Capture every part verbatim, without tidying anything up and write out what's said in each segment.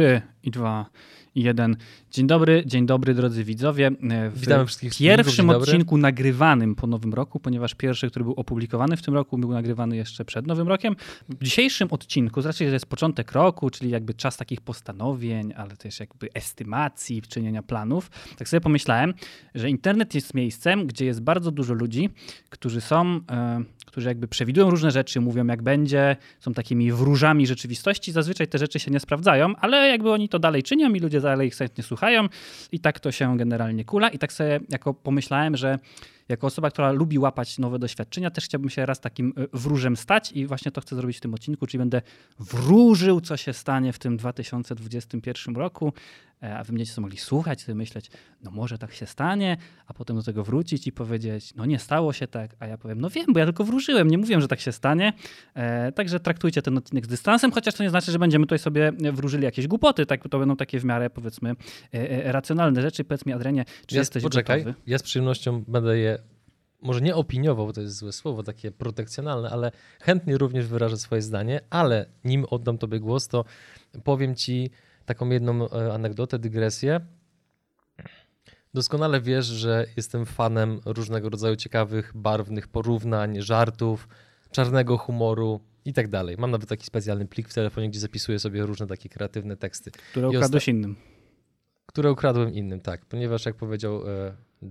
trzy, dwa, jeden. Dzień dobry, dzień dobry drodzy widzowie. W Witamy wszystkich pierwszym odcinku nagrywanym po Nowym Roku, ponieważ pierwszy, który był opublikowany w tym roku, był nagrywany jeszcze przed Nowym Rokiem. W dzisiejszym odcinku, z racji, że jest początek roku, czyli jakby czas takich postanowień, ale też jakby estymacji, czynienia planów, tak sobie pomyślałem, że internet jest miejscem, gdzie jest bardzo dużo ludzi, którzy są... Yy, którzy jakby przewidują różne rzeczy, mówią jak będzie, są takimi wróżami rzeczywistości. Zazwyczaj te rzeczy się nie sprawdzają, ale jakby oni to dalej czynią i ludzie dalej ich chętnie słuchają i tak to się generalnie kula. I tak sobie jako pomyślałem, że jako osoba, która lubi łapać nowe doświadczenia, też chciałbym się raz takim wróżem stać i właśnie to chcę zrobić w tym odcinku, czyli będę wróżył, co się stanie w tym dwa tysiące dwudziestym pierwszym roku, a wy będziecie mogli słuchać, sobie myśleć, no może tak się stanie, a potem do tego wrócić i powiedzieć, no nie stało się tak, a ja powiem, no wiem, bo ja tylko wróżyłem, nie mówiłem, że tak się stanie, e, także traktujcie ten odcinek z dystansem, chociaż to nie znaczy, że będziemy tutaj sobie wróżyli jakieś głupoty, tak, to będą takie w miarę, powiedzmy, e, e, racjonalne rzeczy. Powiedz mi, Adrianie, czy ja, jesteś poczekaj, gotowy? Ja z przyjemnością będę je może nie opiniował, bo to jest złe słowo, takie protekcjonalne, ale chętnie również wyrażę swoje zdanie, ale nim oddam tobie głos, to powiem ci taką jedną anegdotę, dygresję. Doskonale wiesz, że jestem fanem różnego rodzaju ciekawych, barwnych porównań, żartów, czarnego humoru i tak dalej. Mam nawet taki specjalny plik w telefonie, gdzie zapisuję sobie różne takie kreatywne teksty. Które ukradłeś osta- innym. Które ukradłem innym, tak. Ponieważ jak powiedział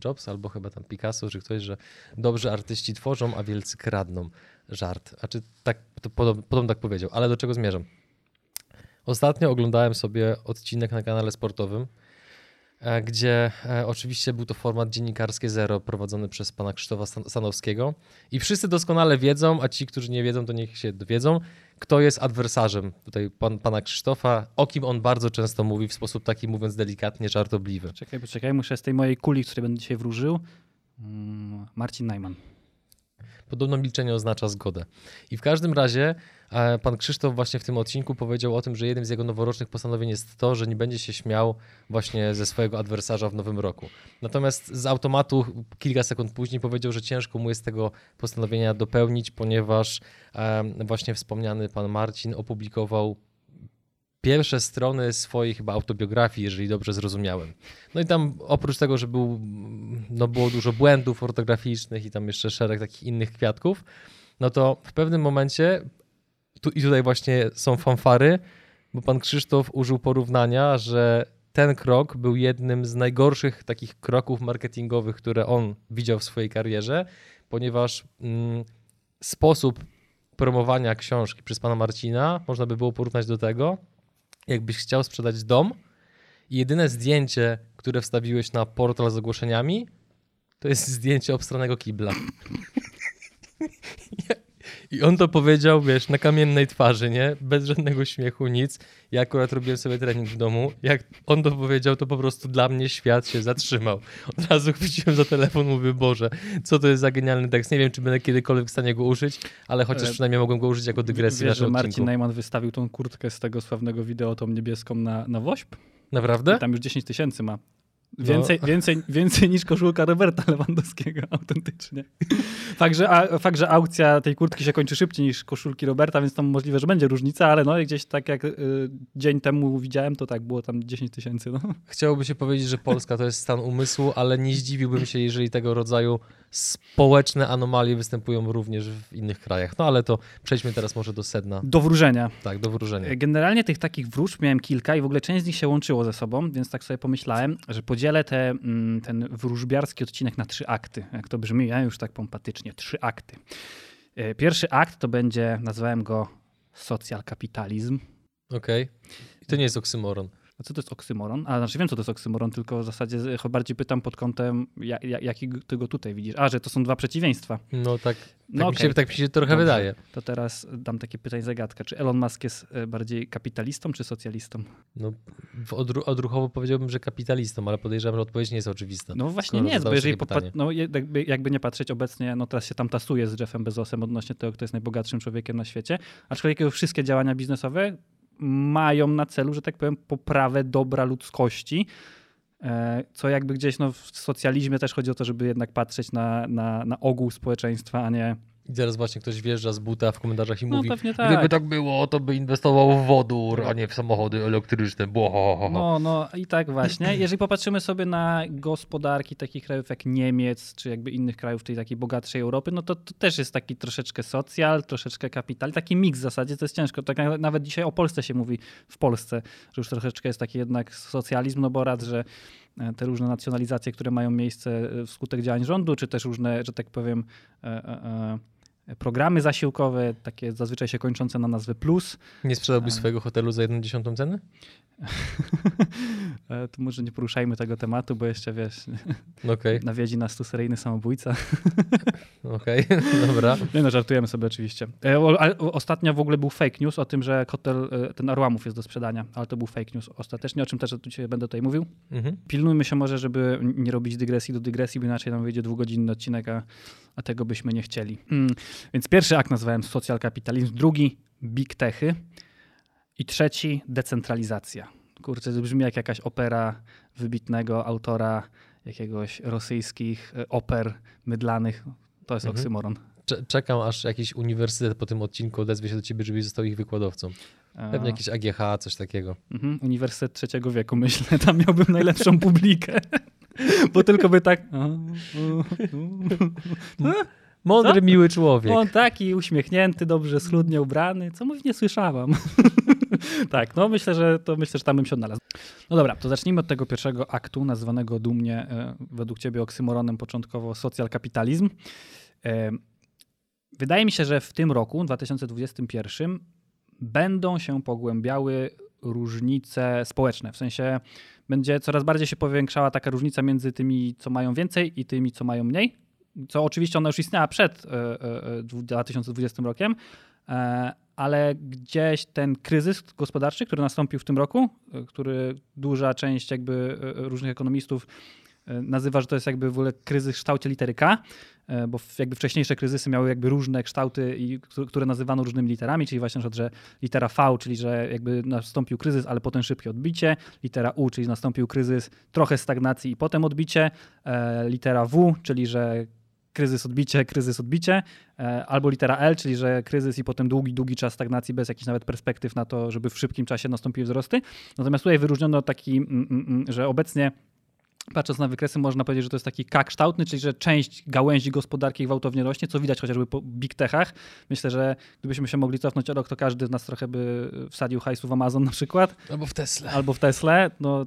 Jobs albo chyba tam Picasso, że ktoś, że dobrze artyści tworzą, a wielcy kradną żart. A czy tak, to podobno, podobno tak powiedział, ale do czego zmierzam? Ostatnio oglądałem sobie odcinek na kanale sportowym, gdzie oczywiście był to format Dziennikarskie Zero prowadzony przez pana Krzysztofa Stanowskiego i wszyscy doskonale wiedzą, a ci, którzy nie wiedzą, to niech się dowiedzą, kto jest adwersarzem tutaj pan, pana Krzysztofa, o kim on bardzo często mówi w sposób taki, mówiąc delikatnie, żartobliwy. Czekaj, poczekaj, muszę z tej mojej kuli, której będę dzisiaj wróżył, Marcin Najman. Podobno milczenie oznacza zgodę. I w każdym razie pan Krzysztof właśnie w tym odcinku powiedział o tym, że jednym z jego noworocznych postanowień jest to, że nie będzie się śmiał właśnie ze swojego adwersarza w nowym roku. Natomiast z automatu kilka sekund później powiedział, że ciężko mu jest tego postanowienia dopełnić, ponieważ właśnie wspomniany pan Marcin opublikował pierwsze strony swojej chyba autobiografii, jeżeli dobrze zrozumiałem. No i tam oprócz tego, że był, no było dużo błędów ortograficznych i tam jeszcze szereg takich innych kwiatków, no to w pewnym momencie, tu, i tutaj właśnie są fanfary, bo pan Krzysztof użył porównania, że ten krok był jednym z najgorszych takich kroków marketingowych, które on widział w swojej karierze, ponieważ mm, sposób promowania książki przez pana Marcina można by było porównać do tego, jakbyś chciał sprzedać dom i jedyne zdjęcie, które wstawiłeś na portal z ogłoszeniami, to jest zdjęcie obstranego kibla. I on to powiedział, wiesz, na kamiennej twarzy, nie? Bez żadnego śmiechu, nic. Ja akurat robiłem sobie trening w domu. Jak on to powiedział, to po prostu dla mnie świat się zatrzymał. Od razu chwyciłem za telefon, mówię, Boże, co to jest za genialny tekst. Nie wiem, czy będę kiedykolwiek w stanie go użyć, ale chociaż przynajmniej mogłem go użyć jako dygresję. Wiesz, że Marcin Najman wystawił tą kurtkę z tego sławnego wideo, tą niebieską na, na WOŚP? Naprawdę? I tam już dziesięć tysięcy ma. Więcej, no. więcej, więcej niż koszulka Roberta Lewandowskiego, autentycznie. Fakt że, a, fakt, że aukcja tej kurtki się kończy szybciej niż koszulki Roberta, więc tam możliwe, że będzie różnica, ale no gdzieś tak jak y, dzień temu widziałem, to tak było tam dziesięć tysięcy. No. Chciałoby się powiedzieć, że Polska to jest stan umysłu, ale nie zdziwiłbym się, jeżeli tego rodzaju społeczne anomalie występują również w innych krajach. No ale to przejdźmy teraz może do sedna. Do wróżenia. Tak, do wróżenia. Generalnie tych takich wróżb miałem kilka i w ogóle część z nich się łączyło ze sobą, więc tak sobie pomyślałem, że podzielę te, ten wróżbiarski odcinek na trzy akty. Jak to brzmi, ja już tak pompatycznie. Trzy akty. Pierwszy akt to będzie, nazwałem go socjalkapitalizm. Okej. Okay. To nie jest oksymoron. A co to jest oksymoron? A znaczy wiem, co to jest oksymoron, tylko w zasadzie bardziej pytam pod kątem, jak, jakiego ty go tutaj widzisz. A, że to są dwa przeciwieństwa. No tak, tak, no mi, okay. się, tak mi się trochę Dobrze. wydaje. To teraz dam takie pytanie zagadka. Czy Elon Musk jest bardziej kapitalistą czy socjalistą? No odru- odruchowo powiedziałbym, że kapitalistą, ale podejrzewam, że odpowiedź nie jest oczywista. No właśnie nie jest, bo jeżeli popat- no, jakby, jakby nie patrzeć obecnie, no teraz się tam tasuje z Jeffem Bezosem odnośnie tego, kto jest najbogatszym człowiekiem na świecie. Aczkolwiek jego wszystkie działania biznesowe mają na celu, że tak powiem, poprawę dobra ludzkości, co jakby gdzieś no, w socjalizmie też chodzi o to, żeby jednak patrzeć na, na, na ogół społeczeństwa, a nie I teraz właśnie ktoś wjeżdża z buta w komentarzach i no, mówi, tak. Gdyby tak było, to by inwestował w wodór, a nie w samochody elektryczne. Bo, ho, ho, ho. No, no i tak właśnie. Jeżeli popatrzymy sobie na gospodarki takich krajów jak Niemiec, czy jakby innych krajów tej takiej bogatszej Europy, no to, to też jest taki troszeczkę socjal, troszeczkę kapital, taki miks w zasadzie, to jest ciężko. Tak nawet dzisiaj o Polsce się mówi, w Polsce, że już troszeczkę jest taki jednak socjalizm, no bo rad, że te różne nacjonalizacje, które mają miejsce wskutek działań rządu, czy też różne, że tak powiem, e, e, programy zasiłkowe, takie zazwyczaj się kończące na nazwy plus. Nie sprzedałbyś e... swojego hotelu za jedną dziesiątą ceny? To może nie poruszajmy tego tematu, bo jeszcze wiesz, okay. Nawiedzi nas tu seryjny samobójca. Okej, okay, dobra. Nie no, żartujemy sobie oczywiście. Ostatnio w ogóle był fake news o tym, że hotel, ten Arłamów jest do sprzedania, ale to był fake news ostatecznie, o czym też dzisiaj będę tutaj mówił. Mhm. Pilnujmy się może, żeby nie robić dygresji do dygresji, bo inaczej nam wyjdzie dwugodzinny odcinek, a, a tego byśmy nie chcieli. Mm. Więc pierwszy akt nazwałem socjal kapitalizm, drugi big techy i trzeci decentralizacja. Kurczę, to brzmi jak jakaś opera wybitnego autora jakiegoś rosyjskich oper mydlanych. To jest mhm. oksymoron. Czekam, aż jakiś uniwersytet po tym odcinku odezwie się do ciebie, żebyś został ich wykładowcą. Pewnie jakiś A G H, coś takiego. Mhm. Uniwersytet trzeciego wieku, myślę. Tam miałbym najlepszą publikę. Bo tylko by tak... Mądry, co? Miły człowiek. On taki uśmiechnięty, dobrze schludnie ubrany. Co mówię, nie słyszałam. Tak, no myślę, że to myślę, że tam bym się odnalazł. No dobra, to zacznijmy od tego pierwszego aktu, nazwanego dumnie e, według ciebie oksymoronem początkowo socjalkapitalizm. E, wydaje mi się, że w tym roku, dwa tysiące dwudziestym pierwszym, będą się pogłębiały różnice społeczne. W sensie będzie coraz bardziej się powiększała taka różnica między tymi, co mają więcej i tymi, co mają mniej. Co oczywiście ona już istniała przed dwa tysiące dwudziestym rokiem, ale gdzieś ten kryzys gospodarczy, który nastąpił w tym roku, który duża część jakby różnych ekonomistów nazywa, że to jest jakby w ogóle kryzys w kształcie litery K, bo jakby wcześniejsze kryzysy miały jakby różne kształty, które nazywano różnymi literami, czyli właśnie, że litera V, czyli że jakby nastąpił kryzys, ale potem szybkie odbicie, litera U, czyli nastąpił kryzys, trochę stagnacji i potem odbicie, litera W, czyli że kryzys, odbicie, kryzys, odbicie, albo litera L, czyli że kryzys i potem długi, długi czas stagnacji bez jakichś nawet perspektyw na to, żeby w szybkim czasie nastąpiły wzrosty. Natomiast tutaj wyróżniono taki, że obecnie patrząc na wykresy, można powiedzieć, że to jest taki K-kształtny, czyli że część gałęzi gospodarki gwałtownie rośnie, co widać chociażby po big techach. Myślę, że gdybyśmy się mogli cofnąć rok, to każdy z nas trochę by wsadził hajsu w Amazon na przykład. Albo w Tesla. Albo w Tesla. No,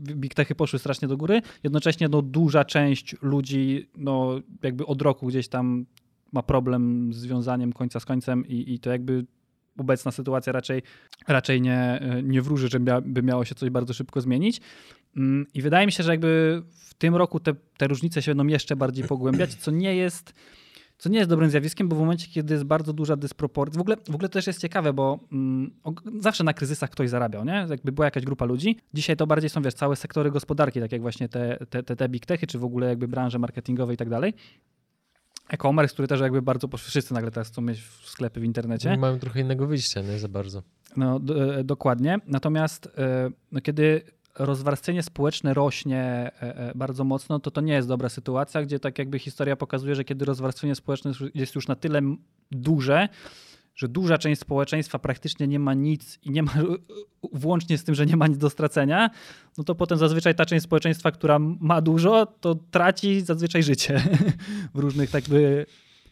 big techy poszły strasznie do góry. Jednocześnie no, duża część ludzi no, jakby od roku gdzieś tam ma problem z związaniem końca z końcem i, i to jakby... Obecna sytuacja raczej, raczej nie, nie wróży, że mia, by miało się coś bardzo szybko zmienić. I wydaje mi się, że jakby w tym roku te, te różnice się będą jeszcze bardziej pogłębiać, co nie jest, co nie jest dobrym zjawiskiem, bo w momencie, kiedy jest bardzo duża dysproporcja... W ogóle, w ogóle to też jest ciekawe, bo mm, zawsze na kryzysach ktoś zarabiał, nie? Jakby była jakaś grupa ludzi. Dzisiaj to bardziej są, wiesz, całe sektory gospodarki, tak jak właśnie te, te, te, te big techy, czy w ogóle jakby branże marketingowe i tak dalej. E-commerce, który też jakby bardzo poszły, wszyscy nagle teraz chcą mieć w sklepy w internecie. Nie mają trochę innego wyjścia, nie za bardzo. No d- dokładnie. Natomiast no, kiedy rozwarstwienie społeczne rośnie bardzo mocno, to to nie jest dobra sytuacja, gdzie tak jakby historia pokazuje, że kiedy rozwarstwienie społeczne jest już na tyle duże, że duża część społeczeństwa praktycznie nie ma nic i nie ma, włącznie z tym, że nie ma nic do stracenia, no to potem zazwyczaj ta część społeczeństwa, która ma dużo, to traci zazwyczaj życie w różnych, tak by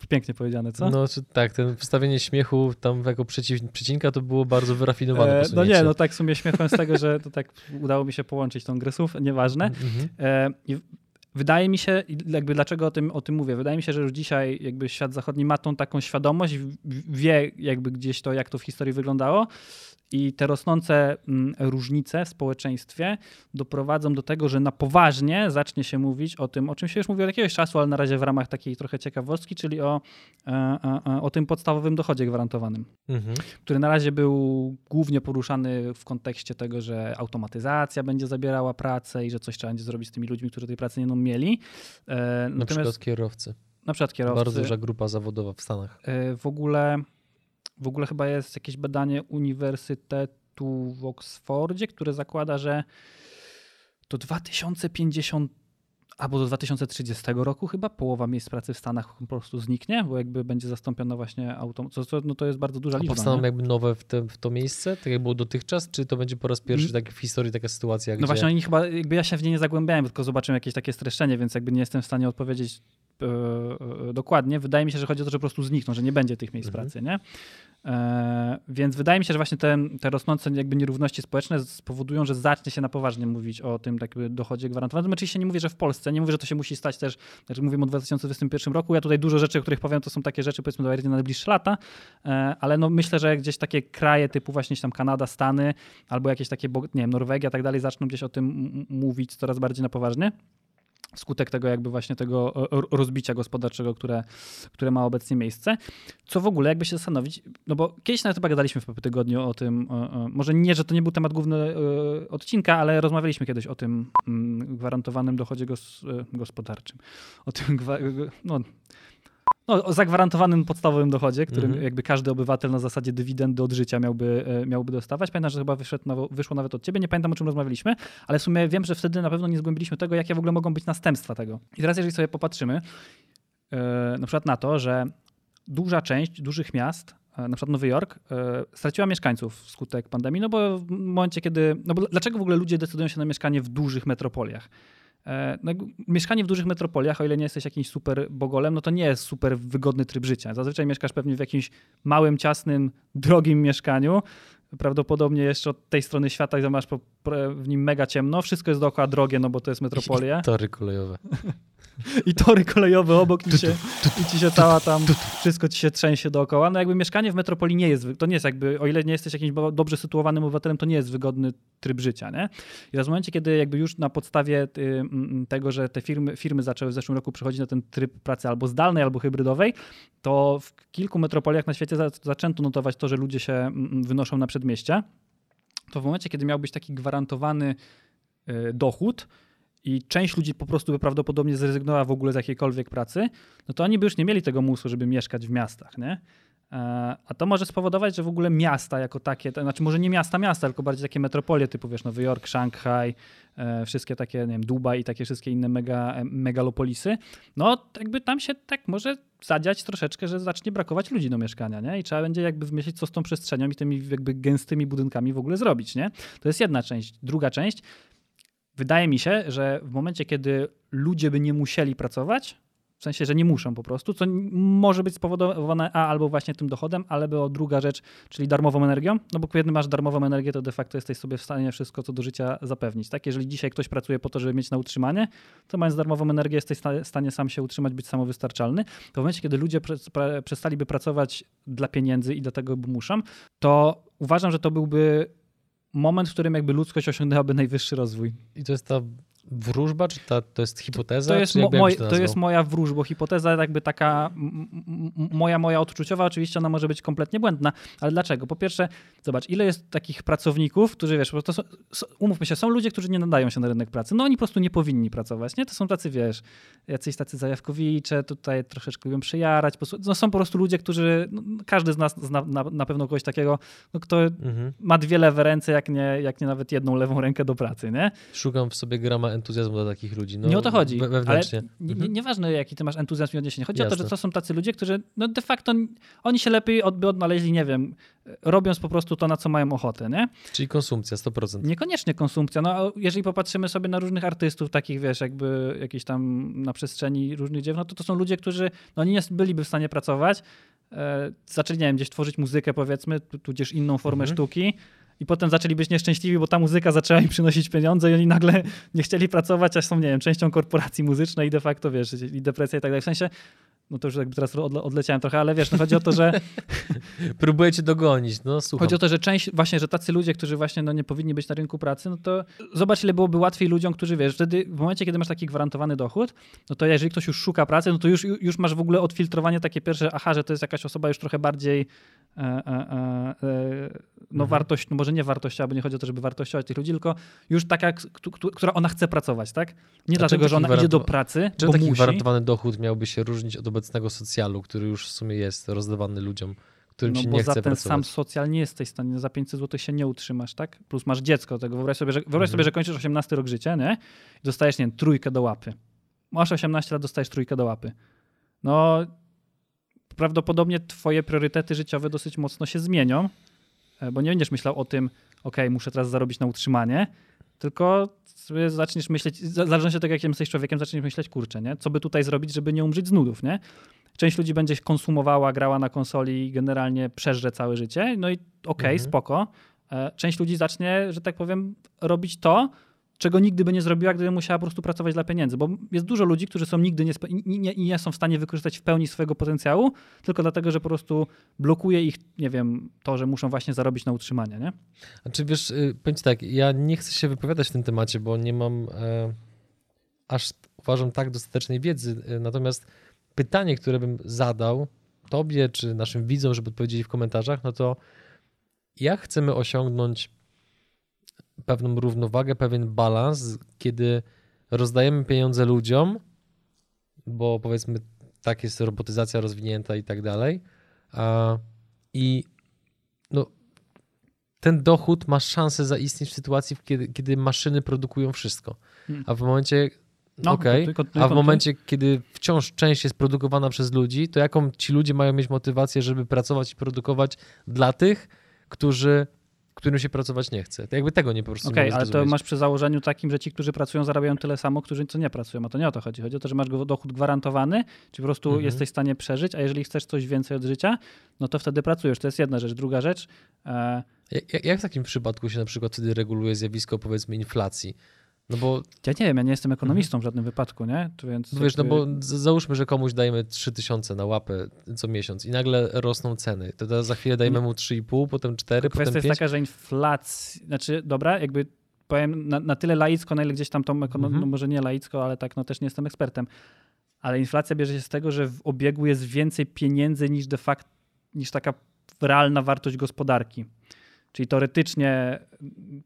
pięknie powiedziane, co? No tak, ten wstawienie śmiechu tam jako przeciw, przecinka to było bardzo wyrafinowane. E, no nie, no tak w sumie śmiechem z tego, że to tak udało mi się połączyć tą grę słów, nieważne. Mhm. E, i, Wydaje mi się, jakby dlaczego o tym, o tym mówię, wydaje mi się, że już dzisiaj jakby świat zachodni ma tą taką świadomość, wie jakby gdzieś to, jak to w historii wyglądało i te rosnące różnice w społeczeństwie doprowadzą do tego, że na poważnie zacznie się mówić o tym, o czym się już mówi od jakiegoś czasu, ale na razie w ramach takiej trochę ciekawostki, czyli o, o, o tym podstawowym dochodzie gwarantowanym, mhm. który na razie był głównie poruszany w kontekście tego, że automatyzacja będzie zabierała pracę i że coś trzeba będzie zrobić z tymi ludźmi, którzy tej pracy nie będą mieli. Natomiast, na przykład kierowcy. Na przykład kierowcy. Bardzo duża grupa zawodowa w Stanach. W ogóle... W ogóle chyba jest jakieś badanie Uniwersytetu w Oksfordzie, które zakłada, że do dwa tysiące pięćdziesiątego albo do dwa tysiące trzydziestego roku chyba połowa miejsc pracy w Stanach po prostu zniknie, bo jakby będzie zastąpiona właśnie autom... Co, co, no to jest bardzo duża liczba. A powstaną jakby nowe w, te, w to miejsce, tak jak było dotychczas, czy to będzie po raz pierwszy tak w historii taka sytuacja? No gdzie... właśnie oni chyba, jakby ja się w nie nie zagłębiałem, tylko zobaczyłem jakieś takie streszczenie, więc jakby nie jestem w stanie odpowiedzieć yy, yy, dokładnie. Wydaje mi się, że chodzi o to, że po prostu znikną, że nie będzie tych miejsc mhm. pracy, nie? Więc wydaje mi się, że właśnie te, te rosnące jakby nierówności społeczne spowodują, że zacznie się na poważnie mówić o tym jakby dochodzie gwarantowanym. Oczywiście nie mówię, że w Polsce, nie mówię, że to się musi stać też, znaczy mówimy o dwa tysiące dwudziestym pierwszym roku. Ja tutaj dużo rzeczy, o których powiem, to są takie rzeczy powiedzmy na najbliższe lata, ale no myślę, że gdzieś takie kraje typu właśnie tam Kanada, Stany albo jakieś takie, nie wiem, Norwegia i tak dalej zaczną gdzieś o tym mówić coraz bardziej na poważnie. Wskutek tego jakby właśnie tego rozbicia gospodarczego, które, które ma obecnie miejsce. Co w ogóle jakby się zastanowić, no bo kiedyś nawet chyba gadaliśmy w pewnym tygodniu o tym, może nie, że to nie był temat główny odcinka, ale rozmawialiśmy kiedyś o tym gwarantowanym dochodzie gospodarczym. O tym, no, no, o zagwarantowanym podstawowym dochodzie, którym mhm. jakby każdy obywatel na zasadzie dywidendy od życia miałby, miałby dostawać. Pamiętam, że chyba wyszedł, wyszło nawet od ciebie, nie pamiętam o czym rozmawialiśmy, ale w sumie wiem, że wtedy na pewno nie zgłębiliśmy tego, jakie w ogóle mogą być następstwa tego. I teraz jeżeli sobie popatrzymy na przykład na to, że duża część dużych miast, na przykład Nowy Jork, straciła mieszkańców wskutek pandemii, no bo w momencie kiedy, no bo dlaczego w ogóle ludzie decydują się na mieszkanie w dużych metropoliach? No, mieszkanie w dużych metropoliach, o ile nie jesteś jakimś super bogolem, no to nie jest super wygodny tryb życia. Zazwyczaj mieszkasz pewnie w jakimś małym, ciasnym, drogim mieszkaniu. Prawdopodobnie jeszcze od tej strony świata, gdzie masz w nim mega ciemno. Wszystko jest dookoła drogie, no bo to jest metropolia. I tory kolejowe. I tory kolejowe obok i, się, i ci się cała tam, wszystko ci się trzęsie dookoła. No jakby mieszkanie w metropolii nie jest, to nie jest jakby, o ile nie jesteś jakimś dobrze sytuowanym obywatelem, to nie jest wygodny tryb życia, nie? I w momencie, kiedy jakby już na podstawie tego, że te firmy, firmy zaczęły w zeszłym roku przechodzić na ten tryb pracy albo zdalnej, albo hybrydowej, to w kilku metropoliach na świecie zaczęto notować to, że ludzie się wynoszą na przedmieścia. To w momencie, kiedy miał być taki gwarantowany dochód, i część ludzi po prostu by prawdopodobnie zrezygnowała w ogóle z jakiejkolwiek pracy, no to oni by już nie mieli tego mózgu, żeby mieszkać w miastach, nie? A to może spowodować, że w ogóle miasta jako takie, to znaczy może nie miasta, miasta, tylko bardziej takie metropolie typu, wiesz, Nowy Jork, Szanghaj, wszystkie takie, nie wiem, Dubaj i takie wszystkie inne mega, megalopolisy, no jakby tam się tak może zadziać troszeczkę, że zacznie brakować ludzi do mieszkania, nie? I trzeba będzie jakby wymyślić, co z tą przestrzenią i tymi jakby gęstymi budynkami w ogóle zrobić, nie? To jest jedna część. Druga część, wydaje mi się, że w momencie, kiedy ludzie by nie musieli pracować, w sensie, że nie muszą po prostu, co może być spowodowane a, albo właśnie tym dochodem, albo druga rzecz, czyli darmową energią, no bo kiedy masz darmową energię, to de facto jesteś sobie w stanie wszystko, co do życia zapewnić. Tak? Jeżeli dzisiaj ktoś pracuje po to, żeby mieć na utrzymanie, to mając darmową energię jesteś w stanie sam się utrzymać, być samowystarczalny. To w momencie, kiedy ludzie przestaliby pracować dla pieniędzy i dlatego by muszą, to uważam, że to byłby moment, w którym jakby ludzkość osiągnęłaby najwyższy rozwój. I to jest ta wróżba, czy ta, to jest hipoteza? To jest, mo- moj, to to jest moja wróżbo, hipoteza jakby taka m- m- moja, moja odczuciowa, oczywiście ona może być kompletnie błędna, ale dlaczego? Po pierwsze, zobacz, ile jest takich pracowników, którzy wiesz, to są, umówmy się, są ludzie, którzy nie nadają się na rynek pracy, no oni po prostu nie powinni pracować, nie? To są tacy, wiesz, jacyś tacy zajawkowicze, tutaj troszeczkę lubią przyjarać, no są po prostu ludzie, którzy, no, każdy z nas zna na, na pewno kogoś takiego, no, kto mhm. ma dwie lewe ręce, jak nie, jak nie nawet jedną lewą rękę do pracy, nie? Szukam w sobie grama entuzjazmu dla takich ludzi. No, nie o to chodzi, wewnętrznie. Ale mhm. nie, nieważne jaki ty masz entuzjazm i odniesienie. Chodzi Jasne. o to, że to są tacy ludzie, którzy no de facto oni się lepiej odby odnaleźli, nie wiem, robiąc po prostu to, na co mają ochotę, nie? Czyli konsumpcja, sto procent. Niekoniecznie konsumpcja. No jeżeli popatrzymy sobie na różnych artystów, takich wiesz, jakby jakieś tam na przestrzeni różnych dziew, no to to są ludzie, którzy no, oni nie byliby w stanie pracować, e, zaczęli, nie wiem, gdzieś tworzyć muzykę powiedzmy, tudzież inną formę mhm. sztuki, i potem zaczęli być nieszczęśliwi, bo ta muzyka zaczęła im przynosić pieniądze i oni nagle nie chcieli pracować, a są, nie wiem, częścią korporacji muzycznej i de facto, wiesz, i depresja i tak dalej. W sensie, no to już jakby teraz odleciałem trochę, ale wiesz, no chodzi o to, że... Próbujecie dogonić, no słucham. Chodzi o to, że część, właśnie, że tacy ludzie, którzy właśnie no, nie powinni być na rynku pracy, no to zobacz, ile byłoby łatwiej ludziom, którzy, wiesz, wtedy w momencie, kiedy masz taki gwarantowany dochód, no to jeżeli ktoś już szuka pracy, no to już, już masz w ogóle odfiltrowanie takie pierwsze, aha, że to jest jakaś osoba już trochę bardziej... E, e, e, no mhm. wartość, no może nie wartościowa, bo nie chodzi o to, żeby wartościować tych ludzi, tylko już taka, która ona chce pracować, tak? Nie a dlatego, że ona gwarantowa- idzie do pracy, czym bo taki musi. Gwarantowany dochód miałby się różnić od obecnego socjalu, który już w sumie jest rozdawany ludziom, którym no się nie chce pracować? No bo za ten sam socjal nie jesteś w stanie, za pięćset złotych się nie utrzymasz, tak? Plus masz dziecko, tego wyobraź sobie, że, wyobraź mhm. sobie, że kończysz osiemnasty rok życia, nie? I dostajesz, nie wiem, trójkę do łapy. masz osiemnaście lat, dostajesz trójkę do łapy. No prawdopodobnie twoje priorytety życiowe dosyć mocno się zmienią, bo nie będziesz myślał o tym, ok, muszę teraz zarobić na utrzymanie, tylko sobie zaczniesz myśleć, w zależności od tego, jakim jesteś człowiekiem, zaczniesz myśleć, kurczę, nie? Co by tutaj zrobić, żeby nie umrzeć z nudów, nie? Część ludzi będzie konsumowała, grała na konsoli i generalnie przeżre całe życie, no i okej, okay, mhm. spoko. Część ludzi zacznie, że tak powiem, robić to, czego nigdy by nie zrobiła, gdyby musiała po prostu pracować dla pieniędzy. Bo jest dużo ludzi, którzy są nigdy nie, nie, nie są w stanie wykorzystać w pełni swojego potencjału, tylko dlatego, że po prostu blokuje ich, nie wiem, to, że muszą właśnie zarobić na utrzymanie, nie? Znaczy wiesz, powiem ci tak, ja nie chcę się wypowiadać w tym temacie, bo nie mam e, aż uważam tak dostatecznej wiedzy. Natomiast pytanie, które bym zadał tobie czy naszym widzom, żeby odpowiedzieli w komentarzach, no to jak chcemy osiągnąć pewną równowagę, pewien balans, kiedy rozdajemy pieniądze ludziom, bo powiedzmy tak jest robotyzacja rozwinięta i tak dalej, i no, ten dochód ma szansę zaistnieć w sytuacji, kiedy, kiedy maszyny produkują wszystko, a w momencie no, okay, tylko, tylko, a w momencie, kiedy wciąż część jest produkowana przez ludzi, to jaką ci ludzie mają mieć motywację, żeby pracować i produkować dla tych, którzy którym się pracować nie chce. To jakby tego nie po prostu okay, nie Okej, ale to masz przy założeniu takim, że ci, którzy pracują, zarabiają tyle samo, którzy co nie pracują, a to nie o to chodzi. Chodzi o to, że masz dochód gwarantowany, czy po prostu mm-hmm. jesteś w stanie przeżyć, a jeżeli chcesz coś więcej od życia, no to wtedy pracujesz. To jest jedna rzecz. Druga rzecz... E... Jak, jak w takim przypadku się na przykład wtedy reguluje zjawisko, powiedzmy, inflacji? No bo... Ja nie wiem, ja nie jestem ekonomistą mm-hmm. w żadnym wypadku, nie? To więc no wiesz, jakby... no bo załóżmy, że komuś dajemy trzy tysiące na łapę co miesiąc i nagle rosną ceny. To teraz za chwilę dajemy mu trzy i pół, potem cztery, kwestia potem pięć. Kwestia jest taka, że inflacja, znaczy dobra, jakby powiem na, na tyle laicko, na ile gdzieś tam tą ekonomię, mm-hmm. no może nie laicko, ale tak, no też nie jestem ekspertem, ale inflacja bierze się z tego, że w obiegu jest więcej pieniędzy niż de facto, niż taka realna wartość gospodarki. Czyli teoretycznie,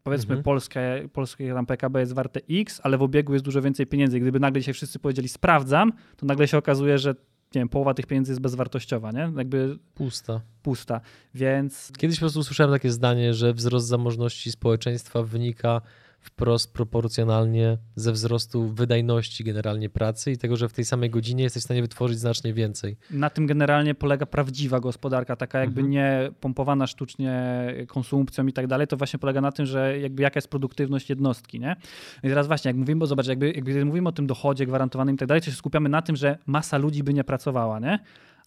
powiedzmy, mhm. polskie, polskie tam P K B jest warte X, ale w obiegu jest dużo więcej pieniędzy. Gdyby nagle dzisiaj wszyscy powiedzieli sprawdzam, to nagle się okazuje, że nie wiem, połowa tych pieniędzy jest bezwartościowa, nie? Jakby pusta. Pusta, więc... Kiedyś po prostu usłyszałem takie zdanie, że wzrost zamożności społeczeństwa wynika wprost proporcjonalnie ze wzrostu wydajności generalnie pracy i tego, że w tej samej godzinie jesteś w stanie wytworzyć znacznie więcej. Na tym generalnie polega prawdziwa gospodarka, taka jakby mhm. nie pompowana sztucznie konsumpcją i tak dalej, to właśnie polega na tym, że jakby jaka jest produktywność jednostki, nie? I teraz właśnie, jak mówimy, bo zobacz, jakby, jakby mówimy o tym dochodzie gwarantowanym i tak dalej, to się skupiamy na tym, że masa ludzi by nie pracowała, nie?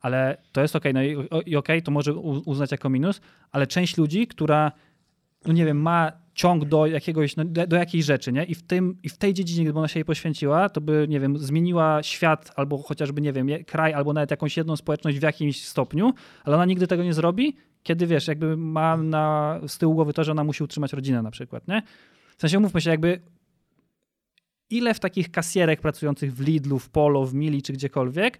Ale to jest okej, okay, no i, i okej, okay, to może uznać jako minus, ale część ludzi, która, no nie wiem, ma ciąg do jakiegoś, no, do jakiejś rzeczy, nie? I w tym, i w tej dziedzinie, gdyby ona się jej poświęciła, to by, nie wiem, zmieniła świat albo chociażby, nie wiem, kraj, albo nawet jakąś jedną społeczność w jakimś stopniu, ale ona nigdy tego nie zrobi, kiedy, wiesz, jakby ma na, z tyłu głowy to, że ona musi utrzymać rodzinę na przykład, nie? W sensie, umówmy się, jakby ile w takich kasjerek pracujących w Lidlu, w Polo, w Mili czy gdziekolwiek,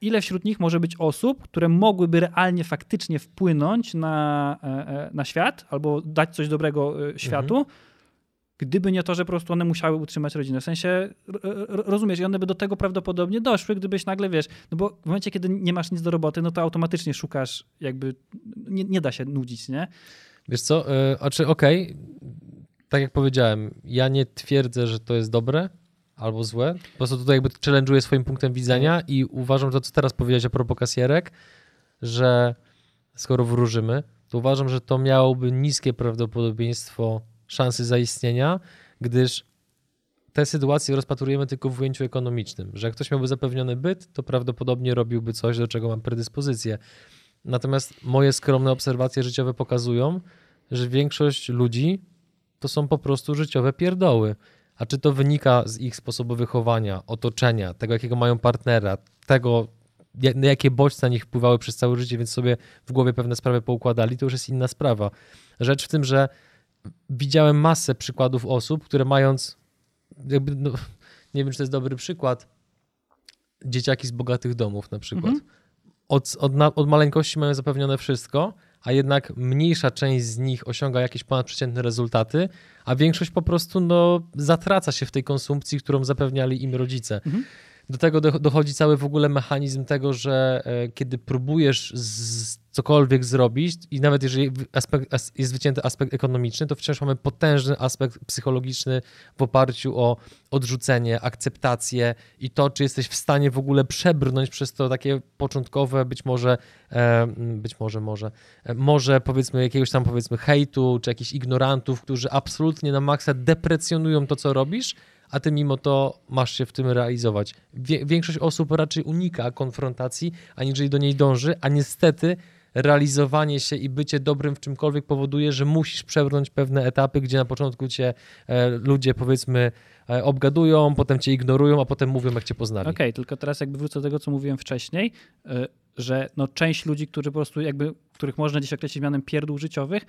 ile wśród nich może być osób, które mogłyby realnie, faktycznie wpłynąć na, na świat albo dać coś dobrego światu, mhm. gdyby nie to, że po prostu one musiały utrzymać rodzinę. W sensie, rozumiesz, i one by do tego prawdopodobnie doszły, gdybyś nagle, wiesz, no bo w momencie, kiedy nie masz nic do roboty, no to automatycznie szukasz jakby, nie, nie da się nudzić, nie? Wiesz co, znaczy okej, okay. tak jak powiedziałem, ja nie twierdzę, że to jest dobre, albo złe. Po prostu tutaj jakby challenge'uję swoim punktem widzenia i uważam, że to, co teraz powiedziałeś a propos kasjerek, że skoro wróżymy, to uważam, że to miałoby niskie prawdopodobieństwo szansy zaistnienia, gdyż te sytuacje rozpatrujemy tylko w ujęciu ekonomicznym, że jak ktoś miałby zapewniony byt, to prawdopodobnie robiłby coś, do czego mam predyspozycję. Natomiast moje skromne obserwacje życiowe pokazują, że większość ludzi to są po prostu życiowe pierdoły. A czy to wynika z ich sposobu wychowania, otoczenia, tego, jakiego mają partnera, tego, na jakie bodźce na nich wpływały przez całe życie, więc sobie w głowie pewne sprawy poukładali, to już jest inna sprawa. Rzecz w tym, że widziałem masę przykładów osób, które mając, jakby, no, nie wiem, czy to jest dobry przykład, dzieciaki z bogatych domów na przykład. Mhm. Od, od, od maleńkości mają zapewnione wszystko, a jednak mniejsza część z nich osiąga jakieś ponadprzeciętne rezultaty, a większość po prostu no, zatraca się w tej konsumpcji, którą zapewniali im rodzice. Mhm. Do tego dochodzi cały w ogóle mechanizm tego, że kiedy próbujesz z cokolwiek zrobić i nawet jeżeli aspekt, jest wycięty aspekt ekonomiczny, to wciąż mamy potężny aspekt psychologiczny w oparciu o odrzucenie, akceptację i to, czy jesteś w stanie w ogóle przebrnąć przez to takie początkowe być może, być może, może, może powiedzmy jakiegoś tam powiedzmy hejtu, czy jakichś ignorantów, którzy absolutnie na maksa deprecjonują to, co robisz, a ty mimo to masz się w tym realizować. Większość osób raczej unika konfrontacji, aniżeli do niej dąży, a niestety realizowanie się i bycie dobrym w czymkolwiek powoduje, że musisz przebrnąć pewne etapy, gdzie na początku cię e, ludzie powiedzmy e, obgadują, potem cię ignorują, a potem mówią, jak cię poznali. Okej, okay, tylko teraz jakby wrócę do tego, co mówiłem wcześniej, y, że no część ludzi, którzy po prostu jakby, których można dziś określić mianem pierdół życiowych,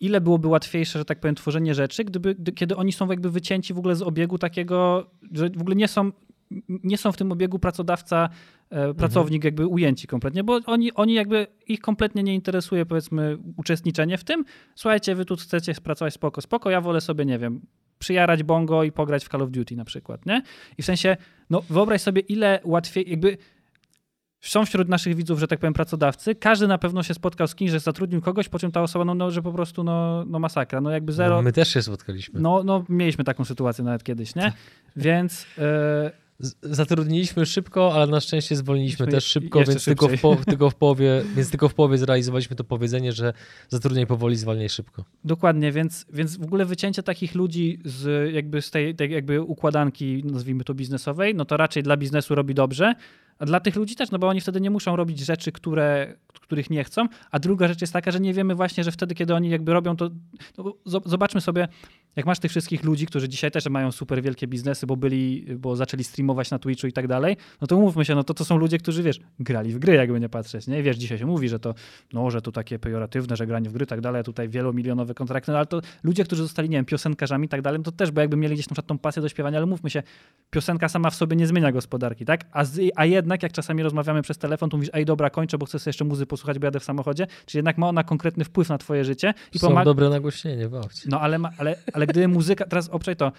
ile byłoby łatwiejsze, że tak powiem, tworzenie rzeczy, gdyby, gdy, kiedy oni są jakby wycięci w ogóle z obiegu takiego, że w ogóle nie są, nie są w tym obiegu pracodawca, mhm. pracownik jakby ujęci kompletnie, bo oni, oni jakby, ich kompletnie nie interesuje powiedzmy uczestniczenie w tym. Słuchajcie, wy tu chcecie pracować spoko, spoko, ja wolę sobie, nie wiem, przyjarać bongo i pograć w Call of Duty na przykład, nie? I w sensie, no wyobraź sobie, ile łatwiej, jakby... Są wśród naszych widzów, że tak powiem, pracodawcy. Każdy na pewno się spotkał z kimś, że zatrudnił kogoś, po czym ta osoba, no, no że po prostu no, no masakra. No jakby zero. No, my też się spotkaliśmy. No, no mieliśmy taką sytuację nawet kiedyś, nie? Więc... Y- Zatrudniliśmy szybko, ale na szczęście zwolniliśmy też szybko, więc tylko w, po, tylko w połowie, więc tylko w połowie zrealizowaliśmy to powiedzenie, że zatrudniaj powoli, zwalniaj szybko. Dokładnie, więc, więc w ogóle wycięcie takich ludzi z, jakby z tej, tej jakby układanki, nazwijmy to biznesowej, no to raczej dla biznesu robi dobrze, a dla tych ludzi też, no bo oni wtedy nie muszą robić rzeczy, które, których nie chcą, a druga rzecz jest taka, że nie wiemy właśnie, że wtedy, kiedy oni jakby robią to, no, zobaczmy sobie, jak masz tych wszystkich ludzi, którzy dzisiaj też mają super wielkie biznesy, bo byli, bo zaczęli streamować na Twitchu i tak dalej, no to umówmy się, no to to są ludzie, którzy, wiesz, grali w gry, jakby nie patrzeć, nie? I wiesz, dzisiaj się mówi, że to, no, że to takie pejoratywne, że granie w gry i tak dalej, tutaj wielomilionowe kontrakty, no ale to ludzie, którzy zostali, nie wiem, piosenkarzami i tak dalej, no to też, bo jakby mieli gdzieś na przykład tą pasję do śpiewania, ale mówmy się, piosenka sama w sobie nie zmienia gospodarki, tak? A, z, a jednak, jak czasami rozmawiamy przez telefon, to mówisz, ej, dobra, kończę, bo chcę sobie jeszcze muzy posłuchać, bo jadę w samochodzie, czyli jednak ma ona konkretny wpływ na twoje życie. I są pomaga... dobre nagłośnienie, bawcie. No ale, ma, ale, ale Ale gdy muzyka, teraz obczaj to,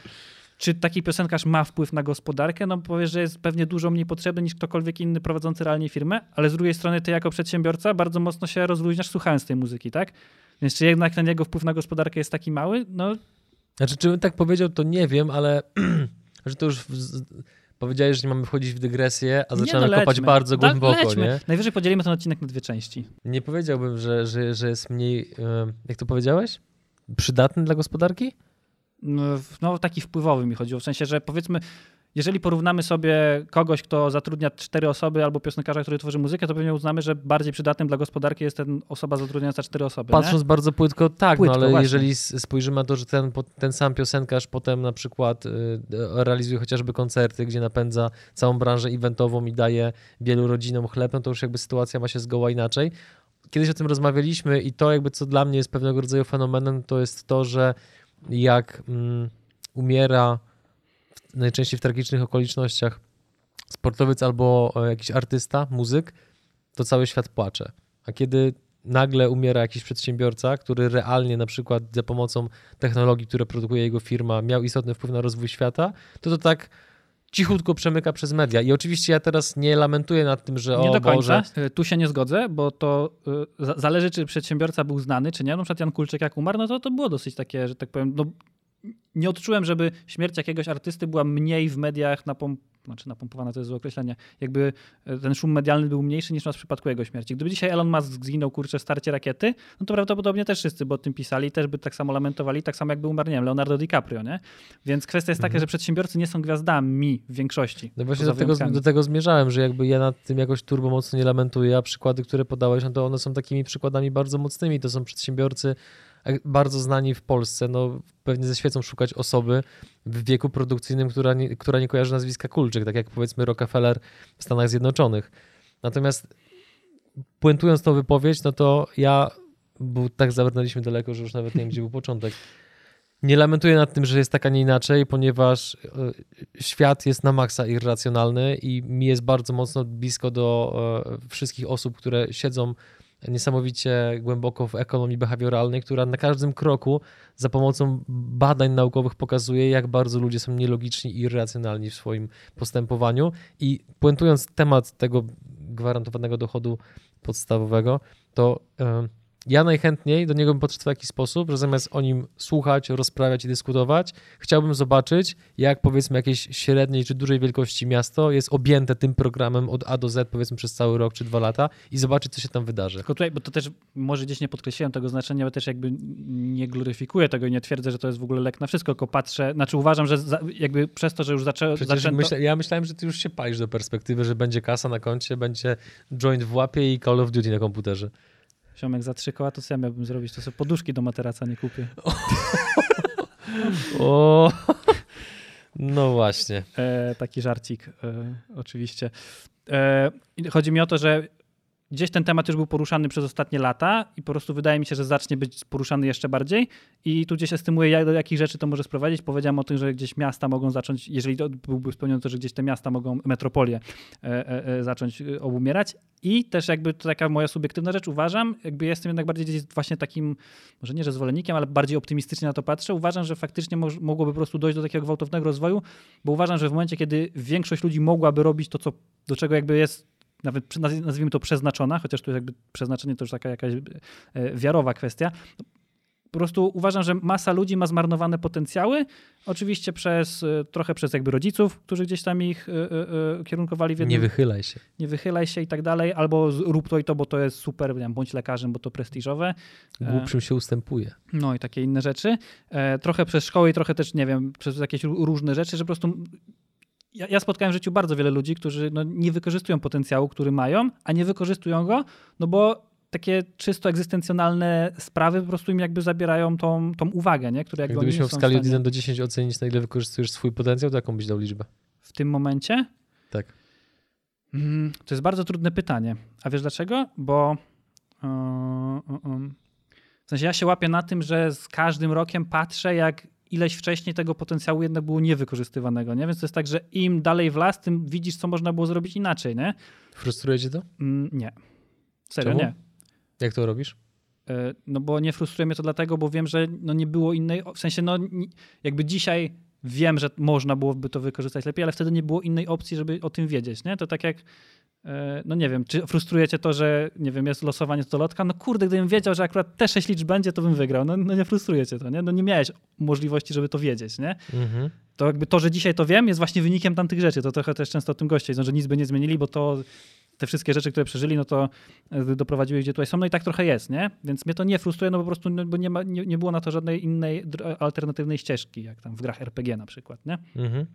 czy taki piosenkarz ma wpływ na gospodarkę? No powiesz, że jest pewnie dużo mniej potrzebny niż ktokolwiek inny prowadzący realnie firmę, ale z drugiej strony ty jako przedsiębiorca bardzo mocno się rozluźniasz słuchając tej muzyki, tak? Więc czy jednak ten jego wpływ na gospodarkę jest taki mały? No. Znaczy, czy bym tak powiedział, to nie wiem, ale że to już... Powiedziałeś, że nie mamy wchodzić w dygresję, a zaczynamy nie, no kopać bardzo głęboko. Da, nie? Najwyżej podzielimy ten odcinek na dwie części. Nie powiedziałbym, że, że, że jest mniej... Jak to powiedziałeś? Przydatny dla gospodarki? No taki wpływowy mi chodziło, w sensie, że powiedzmy, jeżeli porównamy sobie kogoś, kto zatrudnia cztery osoby albo piosenkarza, który tworzy muzykę, to pewnie uznamy, że bardziej przydatnym dla gospodarki jest ten osoba zatrudniająca cztery osoby. Patrząc nie? bardzo płytko, tak, płytko, no ale właśnie. Jeżeli spojrzymy na to, że ten, ten sam piosenkarz potem na przykład realizuje chociażby koncerty, gdzie napędza całą branżę eventową i daje wielu rodzinom chleb, no to już jakby sytuacja ma się zgoła inaczej. Kiedyś o tym rozmawialiśmy i to jakby co dla mnie jest pewnego rodzaju fenomenem, to jest to, że jak mm, umiera w, najczęściej w tragicznych okolicznościach sportowiec albo jakiś artysta, muzyk, to cały świat płacze. A kiedy nagle umiera jakiś przedsiębiorca, który realnie na przykład za pomocą technologii, które produkuje jego firma, miał istotny wpływ na rozwój świata, to to tak cichutko przemyka przez media. I oczywiście ja teraz nie lamentuję nad tym, że nie o do końca. Boże... Tu się nie zgodzę, bo to y, zależy, czy przedsiębiorca był znany, czy nie. Na przykład Jan Kulczyk jak umarł, no to to było dosyć takie, że tak powiem, no, nie odczułem, żeby śmierć jakiegoś artysty była mniej w mediach napom... znaczy, napompowana, to jest złe określenie. Jakby ten szum medialny był mniejszy niż w przypadku jego śmierci. Gdyby dzisiaj Elon Musk zginął, kurczę, w starcie rakiety, no to prawdopodobnie też wszyscy by o tym pisali, też by tak samo lamentowali, tak samo jakby umarł, nie wiem, Leonardo DiCaprio, nie? Więc kwestia jest taka, mhm. że przedsiębiorcy nie są gwiazdami w większości. No właśnie do tego, do tego zmierzałem, że jakby ja nad tym jakoś turbo mocno nie lamentuję, a przykłady, które podałeś, no to one są takimi przykładami bardzo mocnymi. To są przedsiębiorcy bardzo znani w Polsce, no pewnie ze świecą szukać osoby w wieku produkcyjnym, która nie, która nie kojarzy nazwiska Kulczyk, tak jak powiedzmy Rockefeller w Stanach Zjednoczonych. Natomiast puentując tą wypowiedź, no to ja, bo tak zabrnęliśmy daleko, że już nawet nie wiem, gdzie był początek, nie lamentuję nad tym, że jest tak, a nie inaczej, ponieważ świat jest na maksa irracjonalny i mi jest bardzo mocno blisko do wszystkich osób, które siedzą niesamowicie głęboko w ekonomii behawioralnej, która na każdym kroku za pomocą badań naukowych pokazuje, jak bardzo ludzie są nielogiczni i irracjonalni w swoim postępowaniu. I puentując temat tego gwarantowanego dochodu podstawowego, to yy, ja najchętniej do niego bym podszedł w taki sposób, że zamiast o nim słuchać, rozprawiać i dyskutować, chciałbym zobaczyć, jak powiedzmy jakieś średniej czy dużej wielkości miasto jest objęte tym programem od A do Z powiedzmy przez cały rok czy dwa lata i zobaczyć, co się tam wydarzy. Tylko tutaj, bo to też może gdzieś nie podkreśliłem tego znaczenia, bo też jakby nie gloryfikuję tego i nie twierdzę, że to jest w ogóle lek na wszystko, tylko patrzę, znaczy uważam, że za, jakby przez to, że już zaczę, zaczęto... Myśla, ja myślałem, że ty już się palisz do perspektywy, że będzie kasa na koncie, będzie joint w łapie i Call of Duty na komputerze. Ziomek, za trzy koła to co ja miałbym zrobić? To sobie poduszki do materaca nie kupię. O, no właśnie. E, taki żarcik, e, oczywiście. E, chodzi mi o to, że gdzieś ten temat już był poruszany przez ostatnie lata i po prostu wydaje mi się, że zacznie być poruszany jeszcze bardziej i tu gdzieś estymuje, jak, do jakich rzeczy to może sprowadzić. Powiedziałem o tym, że gdzieś miasta mogą zacząć, jeżeli to byłby spełniony to, że gdzieś te miasta mogą, metropolie e, e, zacząć obumierać i też jakby to taka moja subiektywna rzecz, uważam, jakby jestem jednak bardziej gdzieś właśnie takim, może nie, że zwolennikiem, ale bardziej optymistycznie na to patrzę. Uważam, że faktycznie moż, mogłoby po prostu dojść do takiego gwałtownego rozwoju, bo uważam, że w momencie, kiedy większość ludzi mogłaby robić to, co, do czego jakby jest nawet nazwijmy to przeznaczona, chociaż tu jakby przeznaczenie to już taka jakaś wiarowa kwestia. Po prostu uważam, że masa ludzi ma zmarnowane potencjały, oczywiście przez, trochę przez jakby rodziców, którzy gdzieś tam ich y, y, kierunkowali w jednym... Nie wychylaj się. Nie wychylaj się i tak dalej, albo rób to i to, bo to jest super, nie wiem, bądź lekarzem, bo to prestiżowe. Głupszym się ustępuje. No i takie inne rzeczy. Trochę przez szkoły i trochę też, nie wiem, przez jakieś różne rzeczy, że po prostu... Ja, ja spotkałem w życiu bardzo wiele ludzi, którzy no, nie wykorzystują potencjału, który mają, a nie wykorzystują go, no bo takie czysto egzystencjonalne sprawy po prostu im jakby zabierają tą, tą uwagę, nie? Które jakby gdybyś miał w skali od jeden do dziesięciu ocenić, na ile wykorzystujesz swój potencjał, to jaką byś dał liczbę? W tym momencie? Tak. Mm, to jest bardzo trudne pytanie. A wiesz dlaczego? Bo... Um, um, w sensie ja się łapię na tym, że z każdym rokiem patrzę, jak ileś wcześniej tego potencjału jednak było niewykorzystywanego, nie? Więc to jest tak, że im dalej w las, tym widzisz, co można było zrobić inaczej, nie? Frustruje cię to? Mm, nie. Serio, czemu? Nie. Jak to robisz? Yy, no bo nie frustruje mnie to dlatego, bo wiem, że no nie było innej, w sensie no jakby dzisiaj wiem, że można byłoby to wykorzystać lepiej, ale wtedy nie było innej opcji, żeby o tym wiedzieć, nie? To tak jak no nie wiem, czy frustruje cię to, że nie wiem, jest losowanie z lotka? No kurde, gdybym wiedział, że akurat te sześć liczb będzie, to bym wygrał. No, no nie frustruje cię to, nie? No nie miałeś możliwości, żeby to wiedzieć, nie? Mm-hmm. To jakby to, że dzisiaj to wiem, jest właśnie wynikiem tamtych rzeczy. To trochę też często o tym goście jest, że nic by nie zmienili, bo to te wszystkie rzeczy, które przeżyli, no to doprowadziły gdzie tutaj są. No i tak trochę jest, nie? Więc mnie to nie frustruje, no po prostu no, bo nie, ma, nie, nie było na to żadnej innej alternatywnej ścieżki, jak tam w grach R P G na przykład, nie? Mm-hmm.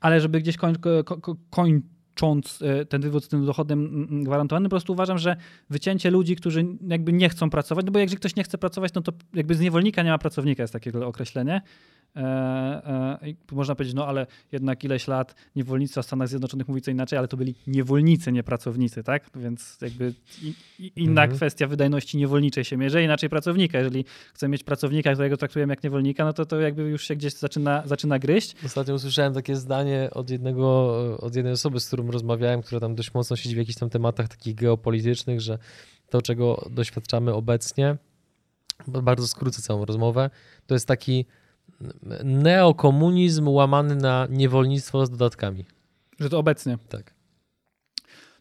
Ale żeby gdzieś koń... koń, koń Cząc ten wywód z tym dochodem gwarantowany, po prostu uważam, że wycięcie ludzi, którzy jakby nie chcą pracować, no bo jeżeli ktoś nie chce pracować, no to jakby z niewolnika nie ma pracownika, jest takie określenie. E, e, można powiedzieć, no ale jednak ileś lat niewolnictwa w Stanach Zjednoczonych mówi co inaczej, ale to byli niewolnicy, nie pracownicy, tak? Więc jakby i, i inna mhm. kwestia wydajności niewolniczej się mierzy, inaczej pracownika. Jeżeli chcę mieć pracownika, którego traktujemy jak niewolnika, no to to jakby już się gdzieś zaczyna, zaczyna gryźć. Ostatnio usłyszałem takie zdanie od jednego, od jednej osoby, z którą rozmawiałem, która tam dość mocno siedzi w jakichś tam tematach takich geopolitycznych, że to, czego doświadczamy obecnie, bardzo skrócę całą rozmowę, to jest taki neokomunizm łamany na niewolnictwo z dodatkami. Że to obecnie? Tak.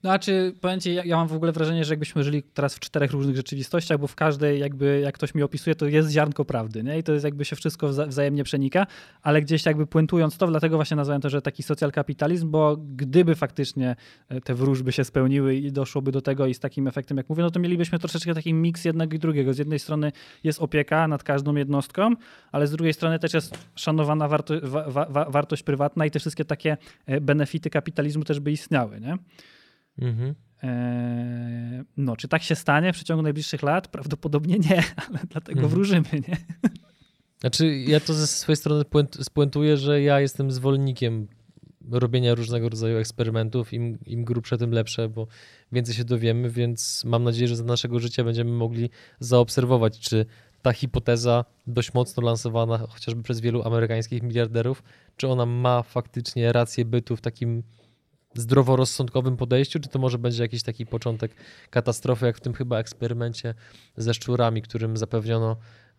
No a czy, powiem ci, ja, ja mam w ogóle wrażenie, że jakbyśmy żyli teraz w czterech różnych rzeczywistościach, bo w każdej jakby, jak ktoś mi opisuje, to jest ziarnko prawdy, nie? I to jest jakby się wszystko wza- wzajemnie przenika, ale gdzieś jakby puentując to, dlatego właśnie nazwałem to, że taki socjalkapitalizm, bo gdyby faktycznie te wróżby się spełniły i doszłoby do tego i z takim efektem, jak mówię, no to mielibyśmy troszeczkę taki miks jednego i drugiego. Z jednej strony jest opieka nad każdą jednostką, ale z drugiej strony też jest szanowana warto- wa- wa- wa- wartość prywatna i te wszystkie takie benefity kapitalizmu też by istniały, nie? Mhm. No, czy tak się stanie w przeciągu najbliższych lat? Prawdopodobnie nie, ale dlatego mhm. wróżymy, nie? Znaczy, ja to ze swojej strony spuentuję, że ja jestem zwolennikiem robienia różnego rodzaju eksperymentów. Im, im grubsze, tym lepsze, bo więcej się dowiemy, więc mam nadzieję, że za naszego życia będziemy mogli zaobserwować, czy ta hipoteza dość mocno lansowana chociażby przez wielu amerykańskich miliarderów, czy ona ma faktycznie rację bytu w takim zdroworozsądkowym podejściu, czy to może będzie jakiś taki początek katastrofy, jak w tym chyba eksperymencie ze szczurami, którym zapewniono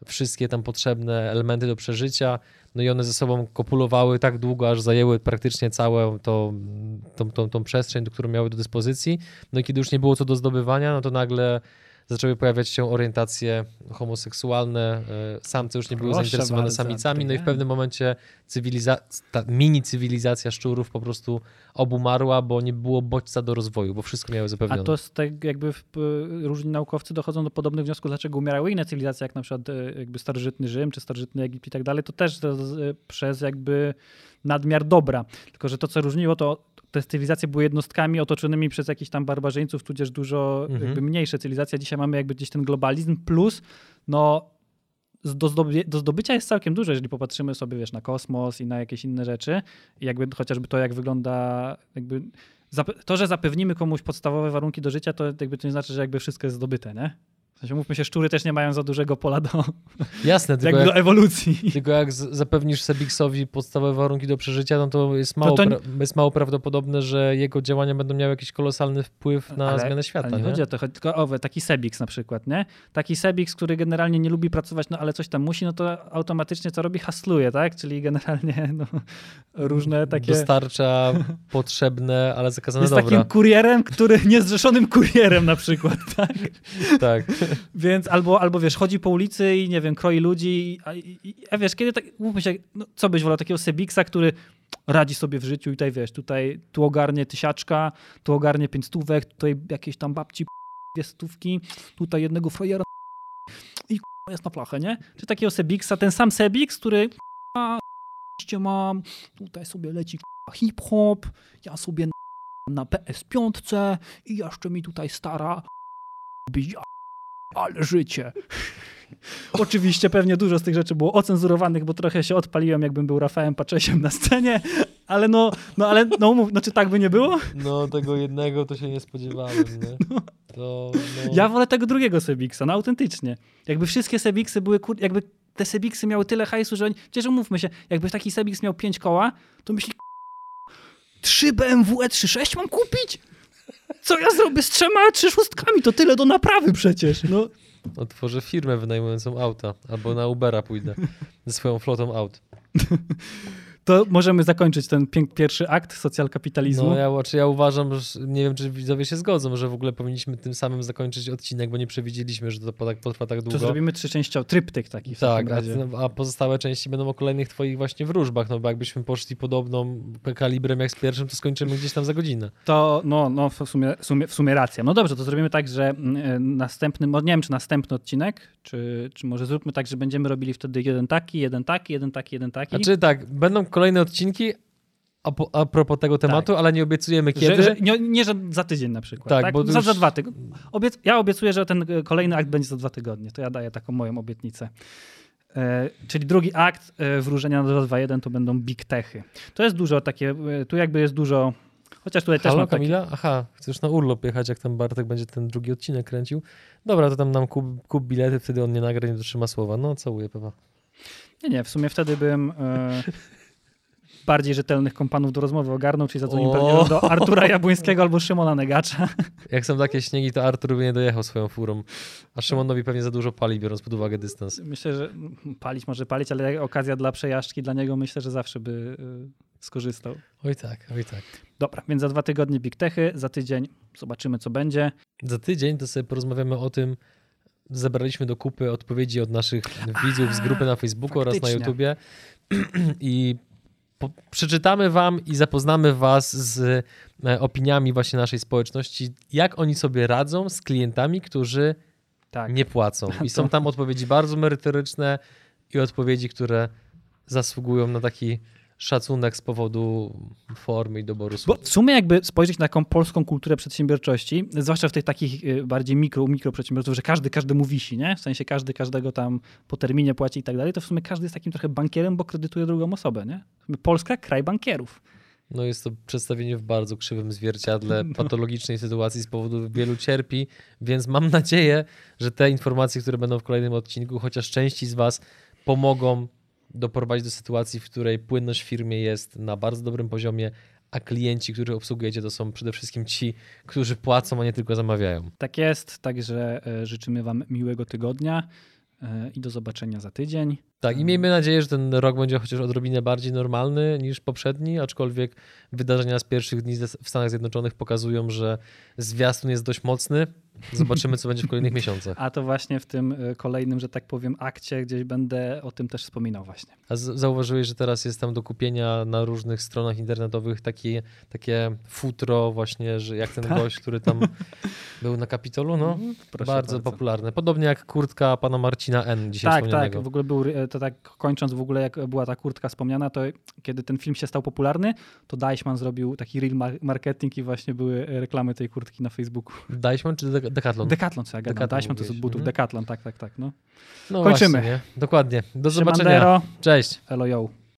wszystkie tam potrzebne elementy do przeżycia, no i one ze sobą kopulowały tak długo, aż zajęły praktycznie całą tą, tą, tą, tą przestrzeń, którą miały do dyspozycji, no i kiedy już nie było co do zdobywania, no to nagle zaczęły pojawiać się orientacje homoseksualne, samce już nie były Proszę zainteresowane bardzo, samicami, no i w pewnym momencie cywiliza- ta mini cywilizacja szczurów po prostu obumarła, bo nie było bodźca do rozwoju, bo wszystko miały zapewnione. A to jest tak jakby w, różni naukowcy dochodzą do podobnych wniosków, dlaczego umierały inne cywilizacje, jak na przykład jakby starożytny Rzym, czy starożytny Egipt i tak dalej, to też przez jakby nadmiar dobra. Tylko że to, co różniło, to te cywilizacje były jednostkami otoczonymi przez jakichś tam barbarzyńców, tudzież dużo mhm. jakby mniejsze cywilizacje. Dzisiaj mamy jakby gdzieś ten globalizm plus no do, zdoby- do zdobycia jest całkiem dużo, jeżeli popatrzymy sobie wiesz, na kosmos i na jakieś inne rzeczy. I jakby chociażby to, jak wygląda jakby zap- to, że zapewnimy komuś podstawowe warunki do życia, to jakby to nie znaczy, że jakby wszystko jest zdobyte, nie? W sensie, mówmy się, szczury też nie mają za dużego pola do, Jasne, tylko jak, do ewolucji. Tylko jak zapewnisz Sebixowi podstawowe warunki do przeżycia, no to jest mało, no to... Pra- jest mało prawdopodobne, że jego działania będą miały jakiś kolosalny wpływ na ale, zmianę świata. Ale nie, nie chodzi o to, chodzi tylko o taki Sebix na przykład, nie? Taki Sebix, który generalnie nie lubi pracować, no ale coś tam musi, no to automatycznie co robi? Hasluje, tak? Czyli generalnie no, różne takie... Dostarcza potrzebne, ale zakazane jest dobra. Jest takim kurierem, który niezrzeszonym kurierem na przykład, tak? Tak. Więc albo, albo wiesz, chodzi po ulicy i nie wiem, kroi ludzi, a, i, a wiesz, kiedy tak, mówmy się, no, co byś wolał, takiego Sebixa, który radzi sobie w życiu i tutaj wiesz, tutaj tu ogarnie tysiaczka, tu ogarnie pięć stówek, tutaj jakieś tam babci dwie stówki, tutaj jednego frajera i jest na plachę, nie? Czy takiego Sebixa, ten sam Sebix, który a, mam, tutaj sobie leci hip-hop, ja sobie na P S pięć i jeszcze mi tutaj stara bija. Ale życie. Oczywiście pewnie dużo z tych rzeczy było ocenzurowanych, bo trochę się odpaliłem, jakbym był Rafałem Paczesiem na scenie, ale no, no ale no, mów, no czy tak by nie było? No tego jednego to się nie spodziewałem, nie? No. To, no. Ja wolę tego drugiego Sebixa, no autentycznie. Jakby wszystkie Sebiksy były, kur... jakby te Sebiksy miały tyle hajsu, że oni, przecież mówmy się, jakby taki Sebix miał pięć koła, to myśli, trzy B M W E trzydzieści sześć mam kupić? Co ja zrobię z trzema trzy szóstkami? To tyle do naprawy przecież. No. Otworzę firmę wynajmującą auta. Albo na Ubera pójdę ze swoją flotą aut. To możemy zakończyć ten pięk- pierwszy akt socjalkapitalizmu. No ja, znaczy ja uważam, że nie wiem, czy widzowie się zgodzą, że w ogóle powinniśmy tym samym zakończyć odcinek, bo nie przewidzieliśmy, że to potrwa tak długo. To zrobimy trzy części, tryptyk taki w tak, takim razie. A, a pozostałe części będą o kolejnych twoich właśnie wróżbach, no bo jakbyśmy poszli podobną kalibrem jak z pierwszym, to skończymy gdzieś tam za godzinę. To no, no w, sumie, w, sumie, w sumie racja. No dobrze, to zrobimy tak, że następny, nie wiem, czy następny odcinek, czy, czy może zróbmy tak, że będziemy robili wtedy jeden taki, jeden taki, jeden taki, jeden taki. Znaczy tak, będą kolejne odcinki a, po, a propos tego tematu, tak. Ale nie obiecujemy kiedy. Że, że, nie, nie, że za tydzień na przykład. Tak, tak? Bo za, już... za dwa tygodnie. Obiec... Ja obiecuję, że ten kolejny akt będzie za dwa tygodnie. To ja daję taką moją obietnicę. E, czyli drugi akt e, wróżenia na dwa dwa jeden to będą big techy. To jest dużo takie, tu jakby jest dużo... Chociaż tutaj Halo, też mam Kamila? Taki... Aha, chcesz na urlop jechać, jak tam Bartek będzie ten drugi odcinek kręcił. Dobra, to tam nam kup, kup bilety, wtedy on nie nagra, nie dotrzyma słowa. No, całuję pewnie. Nie, nie, w sumie wtedy bym... E... bardziej rzetelnych kompanów do rozmowy ogarnął, czyli zadzwonił pewnie do Artura Jabłońskiego albo Szymona Negacza. Jak są takie śniegi, to Artur by nie dojechał swoją furą, a Szymonowi pewnie za dużo pali, biorąc pod uwagę dystans. Myślę, że palić może palić, ale okazja dla przejażdżki dla niego myślę, że zawsze by skorzystał. Oj tak, oj tak. Dobra, więc za dwa tygodnie big techy, za tydzień zobaczymy, co będzie. Za tydzień to sobie porozmawiamy o tym, zebraliśmy do kupy odpowiedzi od naszych widzów z grupy na Facebooku oraz na YouTubie i przeczytamy wam i zapoznamy was z opiniami właśnie naszej społeczności, jak oni sobie radzą z klientami, którzy tak. nie płacą. I są tam odpowiedzi bardzo merytoryczne i odpowiedzi, które zasługują na taki szacunek z powodu formy i doboru słów. Bo w sumie jakby spojrzeć na taką polską kulturę przedsiębiorczości, zwłaszcza w tych takich bardziej mikro, mikro przedsiębiorców, że każdy każdemu wisi, nie? W sensie każdy każdego tam po terminie płaci i tak dalej, to w sumie każdy jest takim trochę bankierem, bo kredytuje drugą osobę, nie? Polska, kraj bankierów. No jest to przedstawienie w bardzo krzywym zwierciadle patologicznej sytuacji, z powodu wielu cierpi, więc mam nadzieję, że te informacje, które będą w kolejnym odcinku, chociaż części z was pomogą doprowadzić do sytuacji, w której płynność w firmie jest na bardzo dobrym poziomie, a klienci, których obsługujecie, to są przede wszystkim ci, którzy płacą, a nie tylko zamawiają. Tak jest, także życzymy wam miłego tygodnia i do zobaczenia za tydzień. Tak, i miejmy nadzieję, że ten rok będzie chociaż odrobinę bardziej normalny niż poprzedni, aczkolwiek wydarzenia z pierwszych dni w Stanach Zjednoczonych pokazują, że zwiastun jest dość mocny. Zobaczymy, co będzie w kolejnych miesiącach. A to właśnie w tym kolejnym, że tak powiem, akcie gdzieś będę o tym też wspominał właśnie. A zauważyłeś, że teraz jest tam do kupienia na różnych stronach internetowych takie, takie futro właśnie, że jak ten tak? gość, który tam był na Kapitolu, no bardzo, bardzo popularny. Podobnie jak kurtka pana Marcina N. dzisiaj tak, wspomnianego. Tak, w ogóle był, to tak kończąc w ogóle, jak była ta kurtka wspomniana, to kiedy ten film się stał popularny, to Dajśman zrobił taki real marketing i właśnie były reklamy tej kurtki na Facebooku. Dajśman czy Decathlon? Decathlon, co ja gadam. Dajśman to z butów. Mm-hmm. Decathlon, tak, tak, tak. No, no kończymy. Właśnie, dokładnie. Do zobaczenia. Cześć. Elo, yo.